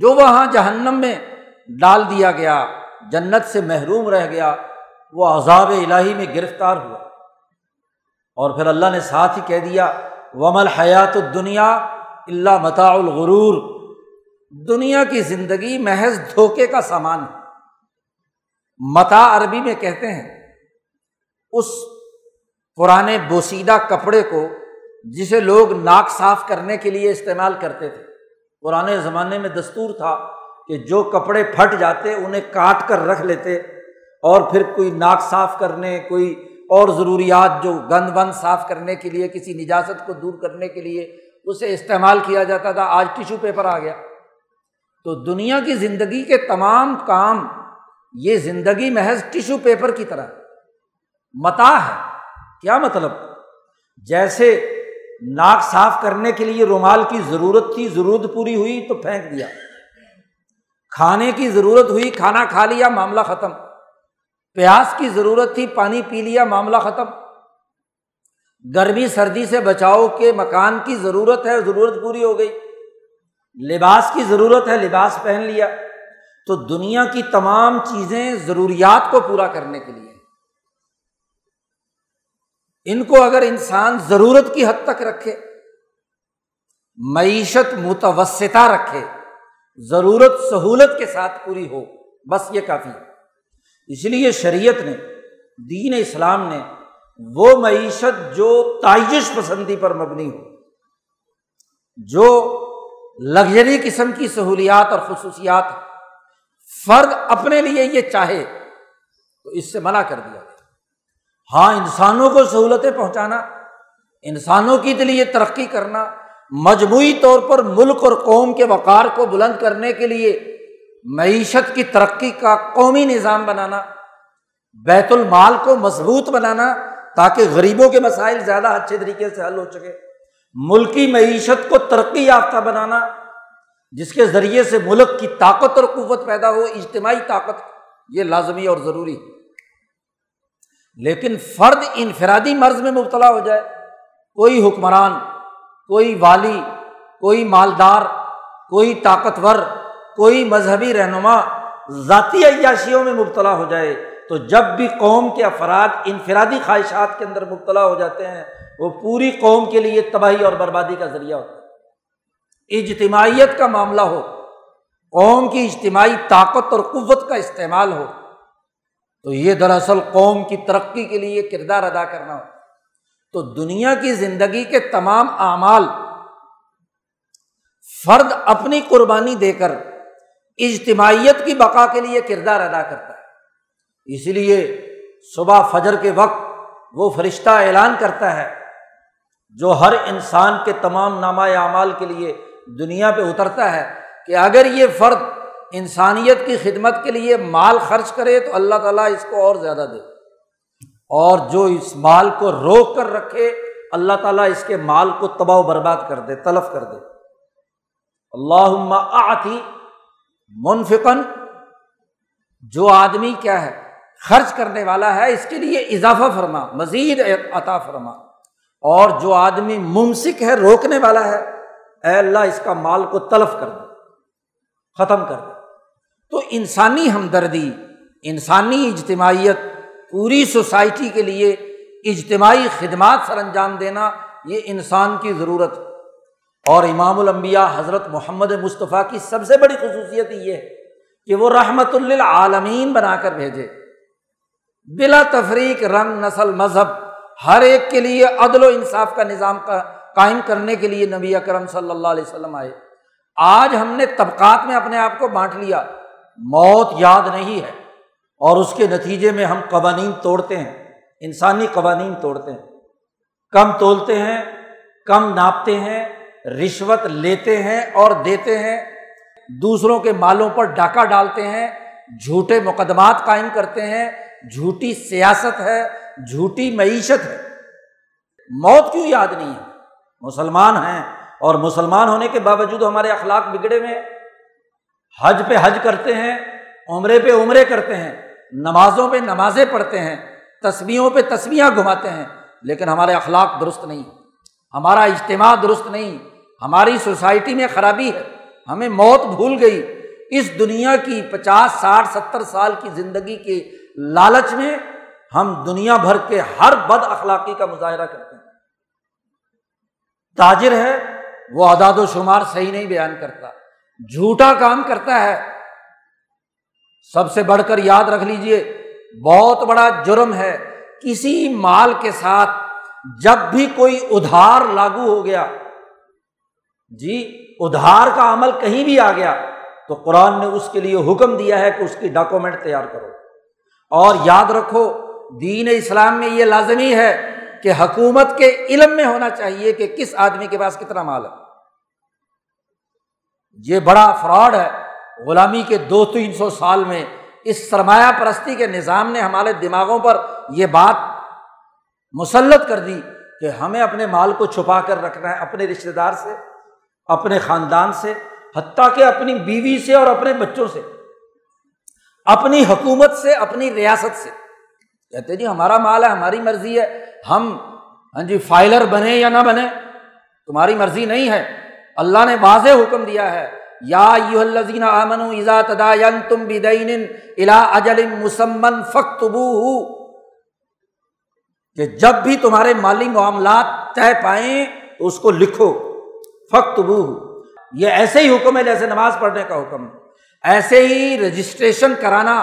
جو وہاں جہنم میں ڈال دیا گیا، جنت سے محروم رہ گیا، وہ عذاب الہی میں گرفتار ہوا۔ اور پھر اللہ نے ساتھ ہی کہہ دیا وما الحیات الدنیا الا متاع الغرور، دنیا کی زندگی محض دھوکے کا سامان ہے۔ متاع عربی میں کہتے ہیں اس پرانے بوسیدہ کپڑے کو جسے لوگ ناک صاف کرنے کے لیے استعمال کرتے تھے، پرانے زمانے میں دستور تھا کہ جو کپڑے پھٹ جاتے انہیں کاٹ کر رکھ لیتے، اور پھر کوئی ناک صاف کرنے، کوئی اور ضروریات جو گند بند صاف کرنے کے لیے، کسی نجاست کو دور کرنے کے لیے اسے استعمال کیا جاتا تھا، آج ٹیشو پیپر آ گیا۔ تو دنیا کی زندگی کے تمام کام، یہ زندگی محض ٹیشو پیپر کی طرح متاع ہے۔ کیا مطلب؟ جیسے ناک صاف کرنے کے لیے رومال کی ضرورت تھی، ضرورت پوری ہوئی تو پھینک دیا، کھانے کی ضرورت ہوئی کھانا کھا لیا، معاملہ ختم، پیاس کی ضرورت تھی پانی پی لیا، معاملہ ختم، گرمی سردی سے بچاؤ کے مکان کی ضرورت ہے، ضرورت پوری ہو گئی، لباس کی ضرورت ہے، لباس پہن لیا۔ تو دنیا کی تمام چیزیں ضروریات کو پورا کرنے کے لیے، ان کو اگر انسان ضرورت کی حد تک رکھے، معیشت متوسطہ رکھے، ضرورت سہولت کے ساتھ پوری ہو، بس یہ کافی ہے۔ اس لیے شریعت نے، دین اسلام نے وہ معیشت جو تعیش پسندی پر مبنی ہو، جو لگژری قسم کی سہولیات اور خصوصیات فرد اپنے لیے یہ چاہے، تو اس سے منع کر دیا۔ ہاں، انسانوں کو سہولتیں پہنچانا، انسانوں کے لیے ترقی کرنا، مجموعی طور پر ملک اور قوم کے وقار کو بلند کرنے کے لیے معیشت کی ترقی کا قومی نظام بنانا، بیت المال کو مضبوط بنانا تاکہ غریبوں کے مسائل زیادہ اچھے طریقے سے حل ہو سکے، ملکی معیشت کو ترقی یافتہ بنانا جس کے ذریعے سے ملک کی طاقت اور قوت پیدا ہو، اجتماعی طاقت، یہ لازمی اور ضروری ہے۔ لیکن فرد انفرادی مرض میں مبتلا ہو جائے، کوئی حکمران، کوئی والی، کوئی مالدار، کوئی طاقتور، کوئی مذہبی رہنما ذاتی عیاشیوں میں مبتلا ہو جائے، تو جب بھی قوم کے افراد انفرادی خواہشات کے اندر مبتلا ہو جاتے ہیں وہ پوری قوم کے لیے تباہی اور بربادی کا ذریعہ ہوتا ہے۔ اجتماعیت کا معاملہ ہو، قوم کی اجتماعی طاقت اور قوت کا استعمال ہو، تو یہ دراصل قوم کی ترقی کے لیے کردار ادا کرنا ہو۔ تو دنیا کی زندگی کے تمام اعمال فرد اپنی قربانی دے کر اجتماعیت کی بقا کے لیے کردار ادا کرتا ہے۔ اسی لیے صبح فجر کے وقت وہ فرشتہ اعلان کرتا ہے جو ہر انسان کے تمام نامہ اعمال کے لیے دنیا پہ اترتا ہے، کہ اگر یہ فرد انسانیت کی خدمت کے لیے مال خرچ کرے تو اللہ تعالیٰ اس کو اور زیادہ دے، اور جو اس مال کو روک کر رکھے اللہ تعالیٰ اس کے مال کو تباہ و برباد کر دے، تلف کر دے۔ اللہم اعطی منفقاً، جو آدمی کیا ہے خرچ کرنے والا ہے اس کے لیے اضافہ فرما، مزید عطا فرما، اور جو آدمی ممسک ہے، روکنے والا ہے، اے اللہ اس کا مال کو تلف کر دے، ختم کر دے۔ تو انسانی ہمدردی، انسانی اجتماعیت، پوری سوسائٹی کے لیے اجتماعی خدمات سر انجام دینا، یہ انسان کی ضرورت ہے۔ اور امام الانبیاء حضرت محمد مصطفیٰ کی سب سے بڑی خصوصیت یہ ہے کہ وہ رحمت للعالمین بنا کر بھیجے، بلا تفریق، رنگ، نسل، مذہب، ہر ایک کے لیے عدل و انصاف کا نظام قائم کرنے کے لیے نبی اکرم صلی اللہ علیہ وسلم آئے۔ آج ہم نے طبقات میں اپنے آپ کو بانٹ لیا، موت یاد نہیں ہے، اور اس کے نتیجے میں ہم قوانین توڑتے ہیں، انسانی قوانین توڑتے ہیں، کم تولتے ہیں، کم ناپتے ہیں، رشوت لیتے ہیں اور دیتے ہیں، دوسروں کے مالوں پر ڈاکہ ڈالتے ہیں، جھوٹے مقدمات قائم کرتے ہیں، جھوٹی سیاست ہے، جھوٹی معیشت ہے۔ موت کیوں یاد نہیں ہے؟ مسلمان ہیں اور مسلمان ہونے کے باوجود ہمارے اخلاق بگڑے ہوئے ہیں۔ حج پہ حج کرتے ہیں، عمرے پہ عمرے کرتے ہیں، نمازوں پہ نمازیں پڑھتے ہیں، تسبیحوں پہ تسبیحاں گھماتے ہیں، لیکن ہمارے اخلاق درست نہیں، ہمارا اجتماع درست نہیں، ہماری سوسائٹی میں خرابی ہے، ہمیں موت بھول گئی۔ اس دنیا کی 50، 60، 70 سال کی زندگی کے لالچ میں ہم دنیا بھر کے ہر بد اخلاقی کا مظاہرہ کرتے ہیں۔ تاجر ہے، وہ اعداد و شمار صحیح نہیں بیان کرتا، جھوٹا کام کرتا ہے۔ سب سے بڑھ کر یاد رکھ لیجئے، بہت بڑا جرم ہے، کسی مال کے ساتھ جب بھی کوئی ادھار لاگو ہو گیا، جی ادھار کا عمل کہیں بھی آ گیا، تو قرآن نے اس کے لیے حکم دیا ہے کہ اس کی ڈاکومنٹ تیار کرو۔ اور یاد رکھو، دین اسلام میں یہ لازمی ہے کہ حکومت کے علم میں ہونا چاہیے کہ کس آدمی کے پاس کتنا مال ہے۔ یہ بڑا فراڈ ہے، غلامی کے 200-300 سال میں اس سرمایہ پرستی کے نظام نے ہمارے دماغوں پر یہ بات مسلط کر دی کہ ہمیں اپنے مال کو چھپا کر رکھنا ہے، اپنے رشتہ دار سے، اپنے خاندان سے، حتیٰ کہ اپنی بیوی سے اور اپنے بچوں سے، اپنی حکومت سے، اپنی ریاست سے۔ کہتے جی ہمارا مال ہے، ہماری مرضی ہے، ہم فائلر بنے یا نہ بنے، تمہاری مرضی نہیں ہے۔ اللہ نے واضح حکم دیا ہے، یا ایھا الذین آمنوا اذا تداینتم بدین الی اجل مسمی فاکتبوہ، کہ جب بھی تمہارے مالی معاملات طے پائیں تو اس کو لکھو، فاکتبوہ۔ یہ ایسے ہی حکم ہے جیسے نماز پڑھنے کا حکم، ایسے ہی رجسٹریشن کرانا،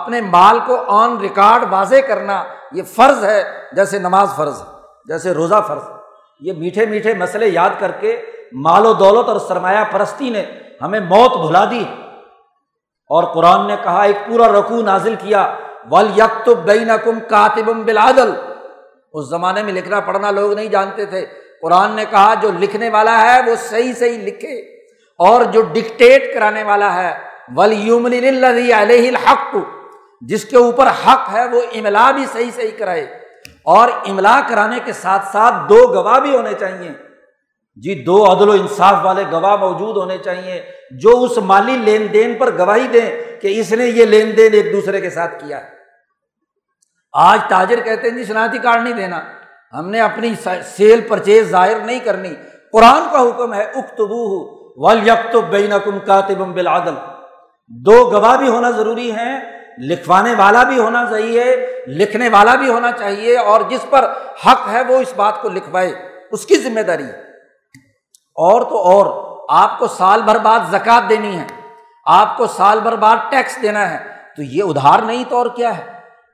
اپنے مال کو آن ریکارڈ واضح کرنا، یہ فرض ہے، جیسے نماز فرض ہے، جیسے روزہ فرض ہے۔ یہ میٹھے میٹھے مسئلے یاد کر کے مال و دولت اور سرمایہ پرستی نے ہمیں موت بھلا دی، اور قرآن نے کہا، ایک پورا رکوع نازل کیا، وَلْيَكْتُبْ بَيْنَكُمْ كَاتِبٌ بِالْعَدْلِ۔ اس زمانے میں لکھنا پڑھنا لوگ نہیں جانتے تھے، قرآن نے کہا جو لکھنے والا ہے وہ صحیح صحیح لکھے، اور جو ڈکٹیٹ کرانے والا ہے وَلْيُمْلِلِ الَّذِي عَلَيْهِ الْحَقُّ، جس کے اوپر حق ہے وہ املا بھی صحیح صحیح کرائے، اور املا کرانے کے ساتھ ساتھ دو گواہ بھی ہونے چاہیے، جی دو عدل و انصاف والے گواہ موجود ہونے چاہیے جو اس مالی لین دین پر گواہی دیں کہ اس نے یہ لین دین ایک دوسرے کے ساتھ کیا ہے۔ آج تاجر کہتے ہیں جی شناختی کارڈ نہیں دینا، ہم نے اپنی سیل پرچیز ظاہر نہیں کرنی، قرآن کا حکم ہے اکتبوہ وَلْيَكْتُبْ بَيْنَكُمْ کاتبٌ بالعدل، دو گواہ بھی ہونا ضروری ہیں، لکھوانے والا بھی ہونا چاہیے، لکھنے والا بھی ہونا چاہیے، اور جس پر حق ہے وہ اس بات کو لکھوائے، اس کی ذمہ داری ہے۔ اور تو اور آپ کو سال بھر بعد زکوٰۃ دینی ہے، آپ کو سال بھر بعد ٹیکس دینا ہے، تو یہ ادھار نہیں تو اور کیا ہے؟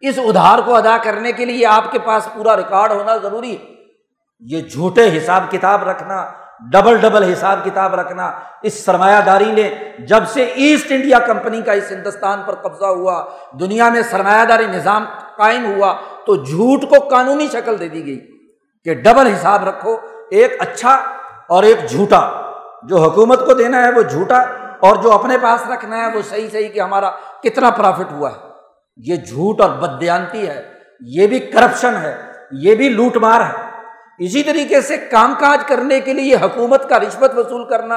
اس ادھار کو ادا کرنے کے لیے آپ کے پاس پورا ریکارڈ ہونا ضروری ہے۔ یہ جھوٹے حساب کتاب رکھنا، ڈبل ڈبل حساب کتاب رکھنا، اس سرمایہ داری نے جب سے ایسٹ انڈیا کمپنی کا اس ہندوستان پر قبضہ ہوا، دنیا میں سرمایہ داری نظام قائم ہوا، تو جھوٹ کو قانونی شکل دے دی گئی کہ ڈبل حساب رکھو، ایک اچھا اور ایک جھوٹا، جو حکومت کو دینا ہے وہ جھوٹا، اور جو اپنے پاس رکھنا ہے وہ صحیح صحیح کہ ہمارا کتنا پرافٹ ہوا ہے۔ یہ جھوٹ اور بددیانتی ہے، یہ بھی کرپشن ہے، یہ بھی لوٹ مار ہے۔ اسی طریقے سے کام کاج کرنے کے لیے حکومت کا رشوت وصول کرنا،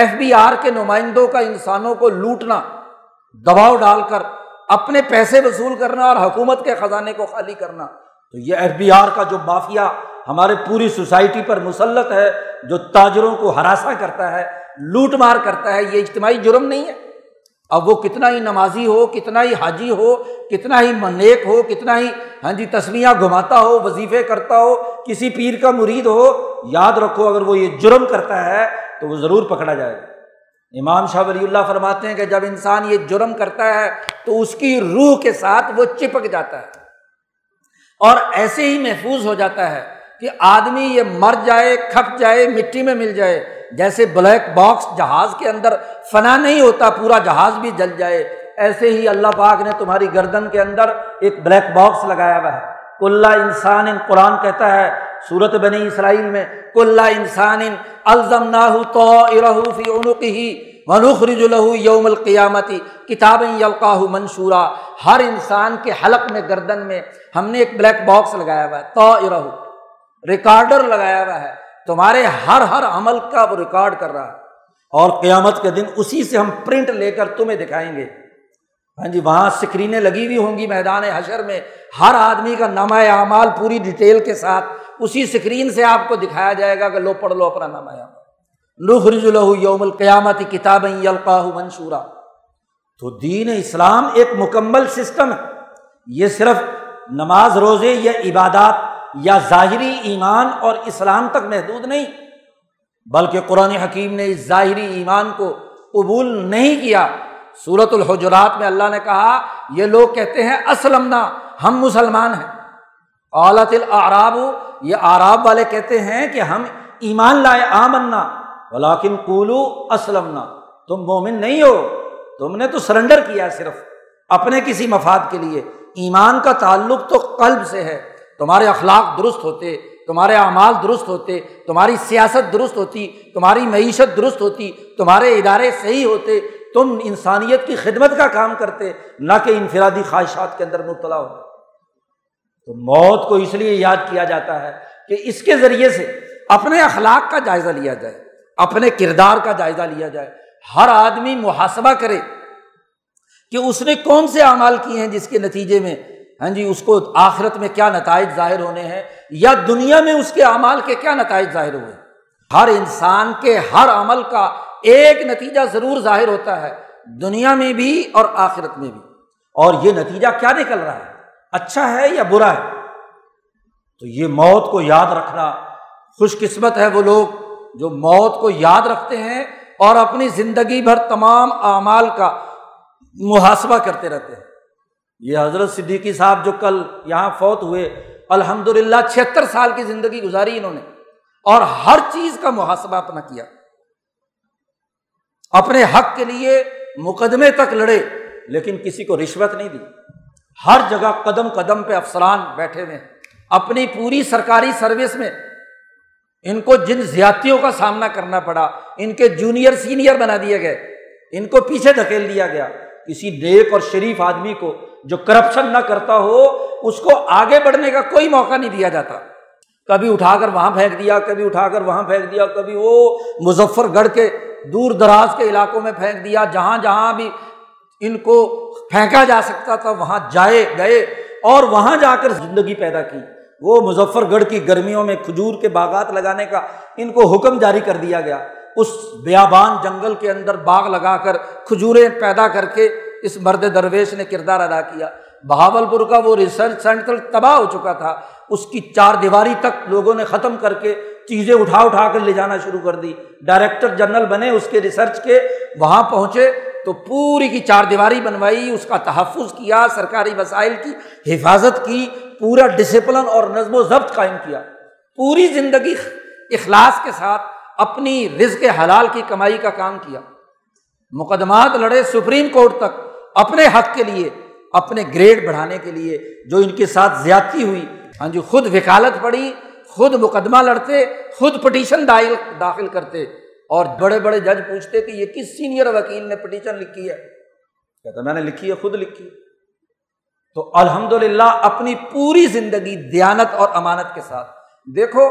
ایف بی آر کے نمائندوں کا انسانوں کو لوٹنا، دباؤ ڈال کر اپنے پیسے وصول کرنا اور حکومت کے خزانے کو خالی کرنا، تو یہ ایف بی آر کا جو مافیا ہمارے پوری سوسائٹی پر مسلط ہے، جو تاجروں کو ہراساں کرتا ہے، لوٹ مار کرتا ہے، یہ اجتماعی جرم نہیں ہے؟ اب وہ کتنا ہی نمازی ہو، کتنا ہی حاجی ہو، کتنا ہی منیک ہو، کتنا ہی تسبیح گھماتا ہو، وظیفے کرتا ہو، کسی پیر کا مرید ہو، یاد رکھو اگر وہ یہ جرم کرتا ہے تو وہ ضرور پکڑا جائے گا۔ امام شاہ ولی اللہ فرماتے ہیں کہ جب انسان یہ جرم کرتا ہے تو اس کی روح کے ساتھ وہ چپک جاتا ہے اور ایسے ہی محفوظ ہو جاتا ہے کہ آدمی یہ مر جائے، کھپ جائے، مٹی میں مل جائے۔ جیسے بلیک باکس جہاز کے اندر فنا نہیں ہوتا، پورا جہاز بھی جل جائے، ایسے ہی اللہ پاک نے تمہاری گردن کے اندر ایک بلیک باکس لگایا ہوا ہے۔ کل انسان، قرآن کہتا ہے سورۃ بنی اسرائیل میں، کل انسان الزمناہ طائرہ فی عنقہ ونخرج لہ یوم القیامت کتابا یلقاہ منشورا، ہر انسان کے حلق میں، گردن میں ہم نے ایک بلیک باکس لگایا ہوا ہے، طائرہ، ریکارڈر لگایا ہوا ہے، تمہارے ہر ہر عمل کا وہ ریکارڈ کر رہا ہے، اور قیامت کے دن اسی سے ہم پرنٹ لے کر تمہیں دکھائیں گے۔ ہاں جی، وہاں سکرینیں لگی ہوئی ہوں گی میدان حشر میں، ہر آدمی کا نامہ اعمال پوری ڈیٹیل کے ساتھ اسی سکرین سے آپ کو دکھایا جائے گا کہ لو پڑھ لو اپنا نامہ اعمال۔ نخرج لہ یوم القیامت کتابا یلقاہ منشورا۔ تو دین اسلام ایک مکمل سسٹم ہے، یہ صرف نماز، روزے یا عبادات یا ظاہری ایمان اور اسلام تک محدود نہیں، بلکہ قرآن حکیم نے اس ظاہری ایمان کو قبول نہیں کیا۔ سورۃ الحجرات میں اللہ نے کہا یہ لوگ کہتے ہیں اسلمنا، ہم مسلمان ہیں، قالت الاعراب، یہ اعراب والے کہتے ہیں کہ ہم ایمان لائے، آمنا ولکن قولوا اسلمنا، تم مومن نہیں ہو، تم نے تو سرنڈر کیا صرف اپنے کسی مفاد کے لیے۔ ایمان کا تعلق تو قلب سے ہے، تمہارے اخلاق درست ہوتے، تمہارے اعمال درست ہوتے، تمہاری سیاست درست ہوتی، تمہاری معیشت درست ہوتی، تمہارے ادارے صحیح ہوتے، تم انسانیت کی خدمت کا کام کرتے، نہ کہ انفرادی خواہشات کے اندر مبتلا ہوتے۔ تو موت کو اس لیے یاد کیا جاتا ہے کہ اس کے ذریعے سے اپنے اخلاق کا جائزہ لیا جائے، اپنے کردار کا جائزہ لیا جائے، ہر آدمی محاسبہ کرے کہ اس نے کون سے اعمال کیے ہیں جس کے نتیجے میں ہاں جی اس کو آخرت میں کیا نتائج ظاہر ہونے ہیں، یا دنیا میں اس کے اعمال کے کیا نتائج ظاہر ہوئے۔ ہر انسان کے ہر عمل کا ایک نتیجہ ضرور ظاہر ہوتا ہے، دنیا میں بھی اور آخرت میں بھی، اور یہ نتیجہ کیا نکل رہا ہے، اچھا ہے یا برا ہے۔ تو یہ موت کو یاد رکھنا، خوش قسمت ہے وہ لوگ جو موت کو یاد رکھتے ہیں اور اپنی زندگی بھر تمام اعمال کا محاسبہ کرتے رہتے ہیں۔ یہ حضرت صدیقی صاحب جو کل یہاں فوت ہوئے، الحمدللہ 76 سال کی زندگی گزاری انہوں نے، اور ہر چیز کا محاسبہ اپنا کیا، اپنے حق کے لیے مقدمے تک لڑے، لیکن کسی کو رشوت نہیں دی۔ ہر جگہ قدم قدم پہ افسران بیٹھے ہوئے، اپنی پوری سرکاری سروس میں ان کو جن زیادتیوں کا سامنا کرنا پڑا، ان کے جونیئر سینئر بنا دیے گئے، ان کو پیچھے دھکیل دیا گیا۔ کسی نیک اور شریف آدمی کو جو کرپشن نہ کرتا ہو اس کو آگے بڑھنے کا کوئی موقع نہیں دیا جاتا، کبھی اٹھا کر وہاں پھینک دیا، کبھی اٹھا کر وہاں پھینک دیا، کبھی وہ مظفر گڑھ کے دور دراز کے علاقوں میں پھینک دیا، جہاں جہاں بھی ان کو پھینکا جا سکتا تھا وہاں جائے گئے اور وہاں جا کر زندگی پیدا کی۔ وہ مظفر گڑھ کی گرمیوں میں کھجور کے باغات لگانے کا ان کو حکم جاری کر دیا گیا، اس بیابان جنگل کے اندر باغ لگا کر کھجوریں پیدا کر کے اس مرد درویش نے کردار ادا کیا۔ بہاول پور کا وہ ریسرچ سینٹر تباہ ہو چکا تھا، اس کی چار دیواری تک لوگوں نے ختم کر کے چیزیں اٹھا کر لے جانا شروع کر دی۔ ڈائریکٹر جنرل بنے اس کے ریسرچ کے، وہاں پہنچے تو پوری کی چار دیواری بنوائی، اس کا تحفظ کیا، سرکاری وسائل کی حفاظت کی، پورا ڈسپلن اور نظم و ضبط قائم کیا۔ پوری زندگی اخلاص کے ساتھ اپنی رزق حلال کی کمائی کا کام کیا، مقدمات لڑے سپریم کورٹ تک اپنے حق کے لیے، اپنے گریڈ بڑھانے کے لیے۔ جو ان کے ساتھ زیادتی ہوئی، ہاں جی، خود وکالت پڑی، خود مقدمہ لڑتے، خود پٹیشن داخل کرتے، اور بڑے بڑے جج پوچھتے کہ یہ کس سینئر وکیل نے پٹیشن لکھی ہے، کہتا میں نے لکھی ہے، خود لکھی۔ تو الحمدللہ اپنی پوری زندگی دیانت اور امانت کے ساتھ۔ دیکھو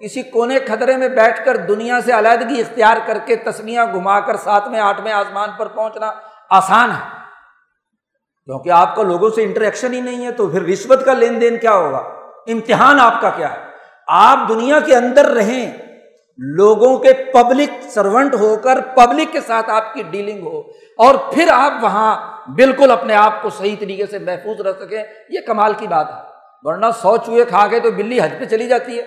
کسی کونے خطرے میں بیٹھ کر دنیا سے علیحدگی اختیار کر کے تسمیہ گھما کر ساتویں آٹھویں آسمان پر پہنچنا آسان ہے، کیونکہ آپ کا لوگوں سے انٹریکشن ہی نہیں ہے، تو پھر رشوت کا لین دین کیا ہوگا؟ امتحان آپ کا کیا ہے؟ آپ دنیا کے اندر رہیں، لوگوں کے پبلک سرونٹ ہو کر پبلک کے ساتھ آپ کی ڈیلنگ ہو، اور پھر آپ وہاں بالکل اپنے آپ کو صحیح طریقے سے محفوظ رکھ سکیں، یہ کمال کی بات ہے۔ ورنہ 100 چوہے کھا کے تو بلی حج پہ چلی جاتی ہے،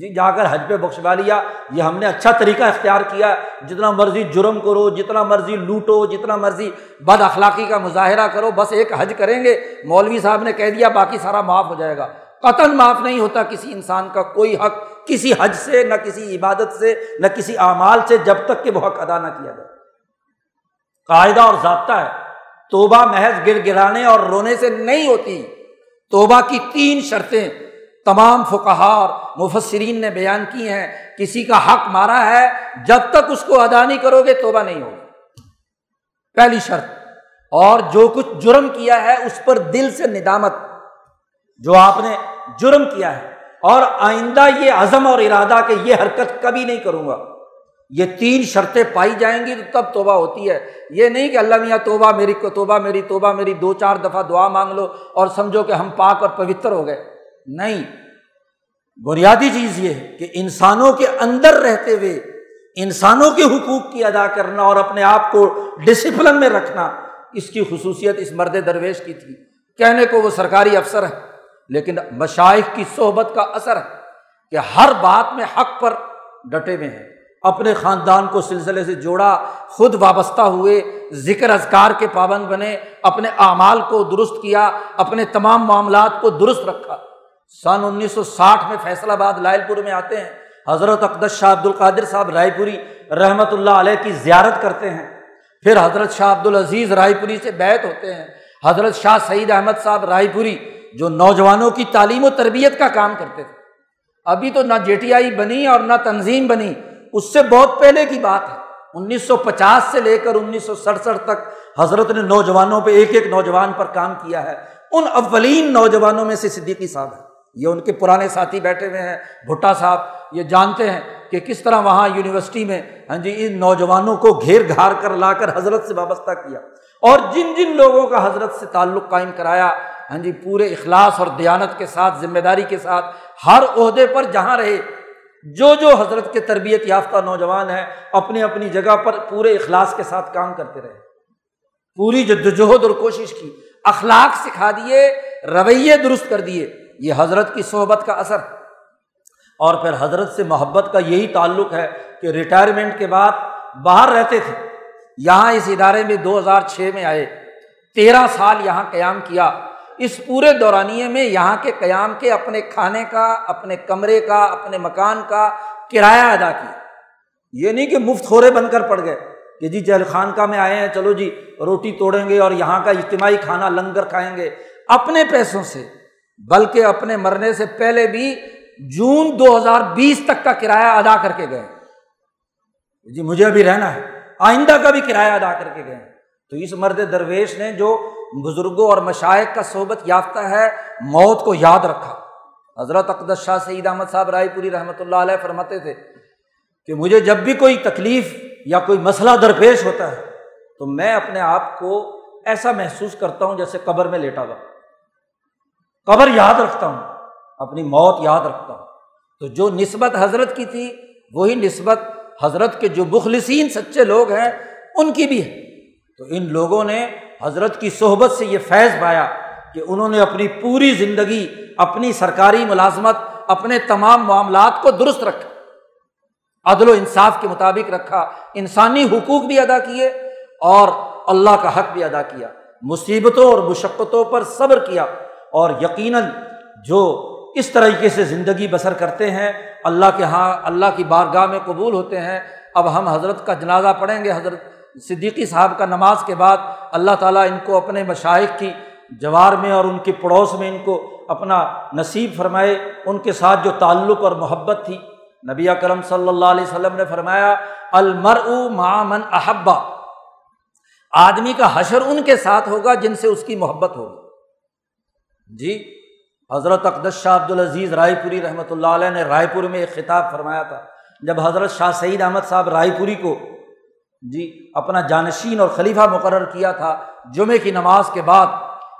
جی جا کر حج پہ بخشوا لیا، یہ ہم نے اچھا طریقہ اختیار کیا، جتنا مرضی جرم کرو، جتنا مرضی لوٹو، جتنا مرضی بد اخلاقی کا مظاہرہ کرو، بس ایک حج کریں گے، مولوی صاحب نے کہہ دیا باقی سارا معاف ہو جائے گا۔ قطعاً معاف نہیں ہوتا کسی انسان کا کوئی حق، کسی حج سے، نہ کسی عبادت سے، نہ کسی اعمال سے، جب تک کہ وہ حق ادا نہ کیا جائے۔ قاعدہ اور ضابطہ ہے، توبہ محض گر گرانے اور رونے سے نہیں ہوتی، توبہ کی 3 شرطیں تمام فقہا اور مفسرین نے بیان کی ہیں۔ کسی کا حق مارا ہے، جب تک اس کو ادا نہیں کرو گے توبہ نہیں ہوگی، پہلی شرط۔ اور جو کچھ جرم کیا ہے اس پر دل سے ندامت، جو آپ نے جرم کیا ہے، اور آئندہ یہ عزم اور ارادہ کہ یہ حرکت کبھی نہیں کروں گا، یہ 3 شرطیں پائی جائیں گی تو تب توبہ ہوتی ہے۔ یہ نہیں کہ اللہ میاں توبہ میری، توبہ میری، توبہ میری، 2-4 دفعہ دعا مانگ لو اور سمجھو کہ ہم پاک اور پوتر ہو گئے، نہیں۔ بنیادی چیز یہ ہے کہ انسانوں کے اندر رہتے ہوئے انسانوں کے حقوق کی ادا کرنا اور اپنے آپ کو ڈسپلن میں رکھنا، اس کی خصوصیت اس مرد درویش کی تھی۔ کہنے کو وہ سرکاری افسر ہے، لیکن مشائخ کی صحبت کا اثر ہے کہ ہر بات میں حق پر ڈٹے ہوئے ہیں، اپنے خاندان کو سلسلے سے جوڑا، خود وابستہ ہوئے، ذکر اذکار کے پابند بنے، اپنے اعمال کو درست کیا، اپنے تمام معاملات کو درست رکھا۔ سن 1960 میں فیصل آباد لائل پور میں آتے ہیں، حضرت اقدس شاہ عبد القادر صاحب رائے پوری رحمۃ اللہ علیہ کی زیارت کرتے ہیں، پھر حضرت شاہ عبد العزیز رائے پوری سے بیعت ہوتے ہیں، حضرت شاہ سعید احمد صاحب رائے پوری جو نوجوانوں کی تعلیم و تربیت کا کام کرتے تھے، ابھی تو نہ JTI بنی اور نہ تنظیم بنی، اس سے بہت پہلے کی بات ہے، 1950 سے لے کر 1967 تک حضرت نے نوجوانوں پہ ایک نوجوان پر کام کیا ہے۔ ان اولین نوجوانوں میں سے صدیقی صاحب ہیں، یہ ان کے پرانے ساتھی بیٹھے ہوئے ہیں، بھٹا صاحب، یہ جانتے ہیں کہ کس طرح وہاں یونیورسٹی میں ہاں جی ان نوجوانوں کو گھیر گھار کر لا کر حضرت سے وابستہ کیا، اور جن جن لوگوں کا حضرت سے تعلق قائم کرایا، ہاں جی پورے اخلاص اور دیانت کے ساتھ، ذمہ داری کے ساتھ، ہر عہدے پر جہاں رہے، جو حضرت کے تربیت یافتہ نوجوان ہیں اپنی اپنی جگہ پر پورے اخلاص کے ساتھ کام کرتے رہے، پوری جدوجہد اور کوشش کی، اخلاق سکھا دیے، رویے درست کر دیے، یہ حضرت کی صحبت کا اثر۔ اور پھر حضرت سے محبت کا یہی تعلق ہے کہ ریٹائرمنٹ کے بعد باہر رہتے تھے، یہاں اس ادارے میں 2006 میں آئے، 13 سال یہاں قیام کیا۔ اس پورے دورانیے میں یہاں کے قیام کے اپنے کھانے کا، اپنے کمرے کا، اپنے مکان کا کرایہ ادا کیا، یہ نہیں کہ مفت خورے بن کر پڑ گئے کہ جی جیل خان کا میں آئے ہیں، چلو جی روٹی توڑیں گے اور یہاں کا اجتماعی کھانا لنگر کھائیں گے، اپنے پیسوں سے، بلکہ اپنے مرنے سے پہلے بھی جون 2020 تک کا کرایہ ادا کر کے گئے جی مجھے ابھی رہنا ہے، آئندہ کا بھی کرایہ ادا کر کے گئے. تو اس مرد درویش نے جو بزرگوں اور مشائخ کا صحبت یافتہ ہے موت کو یاد رکھا. حضرت اقدس شاہ سید احمد صاحب رائے پوری رحمۃ اللہ علیہ فرماتے تھے کہ مجھے جب بھی کوئی تکلیف یا کوئی مسئلہ درپیش ہوتا ہے تو میں اپنے آپ کو ایسا محسوس کرتا ہوں جیسے قبر میں لیٹا ہوا، قبر یاد رکھتا ہوں، اپنی موت یاد رکھتا ہوں. تو جو نسبت حضرت کی تھی وہی نسبت حضرت کے جو مخلصین سچے لوگ ہیں ان کی بھی ہے. تو ان لوگوں نے حضرت کی صحبت سے یہ فیض پایا کہ انہوں نے اپنی پوری زندگی، اپنی سرکاری ملازمت، اپنے تمام معاملات کو درست رکھا، عدل و انصاف کے مطابق رکھا، انسانی حقوق بھی ادا کیے اور اللہ کا حق بھی ادا کیا، مصیبتوں اور مشقتوں پر صبر کیا. اور یقیناً جو اس طریقے سے زندگی بسر کرتے ہیں اللہ کے ہاں، اللہ کی بارگاہ میں قبول ہوتے ہیں. اب ہم حضرت کا جنازہ پڑھیں گے، حضرت صدیقی صاحب کا نماز کے بعد اللہ تعالیٰ ان کو اپنے مشائخ کی جوار میں اور ان کے پڑوس میں ان کو اپنا نصیب فرمائے. ان کے ساتھ جو تعلق اور محبت تھی، نبی اکرم صلی اللہ علیہ وسلم نے فرمایا المرء مع من احب، آدمی کا حشر ان کے ساتھ ہوگا جن سے اس کی محبت ہوگی. جی حضرت اقدس شاہ عبدالعزیز رائے پوری رحمۃ اللہ علیہ نے رائے پور میں ایک خطاب فرمایا تھا، جب حضرت شاہ سعید احمد صاحب رائے پوری کو جی اپنا جانشین اور خلیفہ مقرر کیا تھا جمعے کی نماز کے بعد،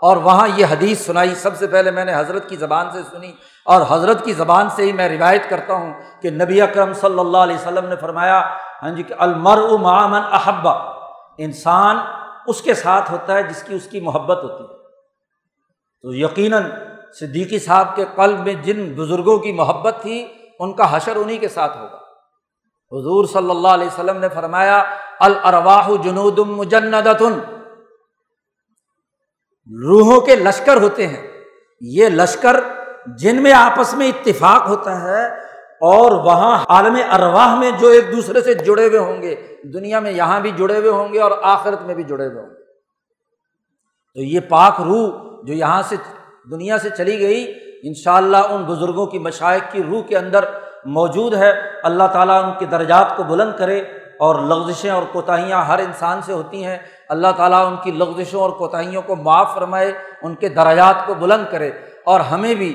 اور وہاں یہ حدیث سنائی. سب سے پہلے میں نے حضرت کی زبان سے سنی اور حضرت کی زبان سے ہی میں روایت کرتا ہوں کہ نبی اکرم صلی اللہ علیہ وسلم نے فرمایا ہاں جی کہ المرء مع من احب، انسان اس کے ساتھ ہوتا ہے جس کی اس کی محبت ہوتی ہے. تو یقیناً صدیقی صاحب کے قلب میں جن بزرگوں کی محبت تھی ان کا حشر انہی کے ساتھ ہوگا. حضور صلی اللہ علیہ وسلم نے فرمایا الارواح جنود مجندۃ، روحوں کے لشکر ہوتے ہیں، یہ لشکر جن میں آپس میں اتفاق ہوتا ہے اور وہاں عالم ارواح میں جو ایک دوسرے سے جڑے ہوئے ہوں گے، دنیا میں یہاں بھی جڑے ہوئے ہوں گے اور آخرت میں بھی جڑے ہوئے ہوں گے. تو یہ پاک روح جو یہاں سے دنیا سے چلی گئی انشاءاللہ ان بزرگوں کی مشائخ کی روح کے اندر موجود ہے. اللہ تعالیٰ ان کے درجات کو بلند کرے. اور لغزشیں اور کوتاہیاں ہر انسان سے ہوتی ہیں، اللہ تعالیٰ ان کی لغزشوں اور کوتاہیوں کو معاف فرمائے، ان کے درجات کو بلند کرے. اور ہمیں بھی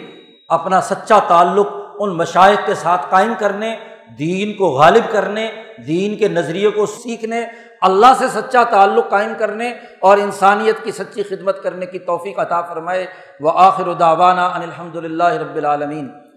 اپنا سچا تعلق ان مشائخ کے ساتھ قائم کرنے، دین کو غالب کرنے، دین کے نظریے کو سیکھنے، اللہ سے سچا تعلق قائم کرنے اور انسانیت کی سچی خدمت کرنے کی توفیق عطا فرمائے. وآخر دعوانا ان الحمد للہ رب العالمین.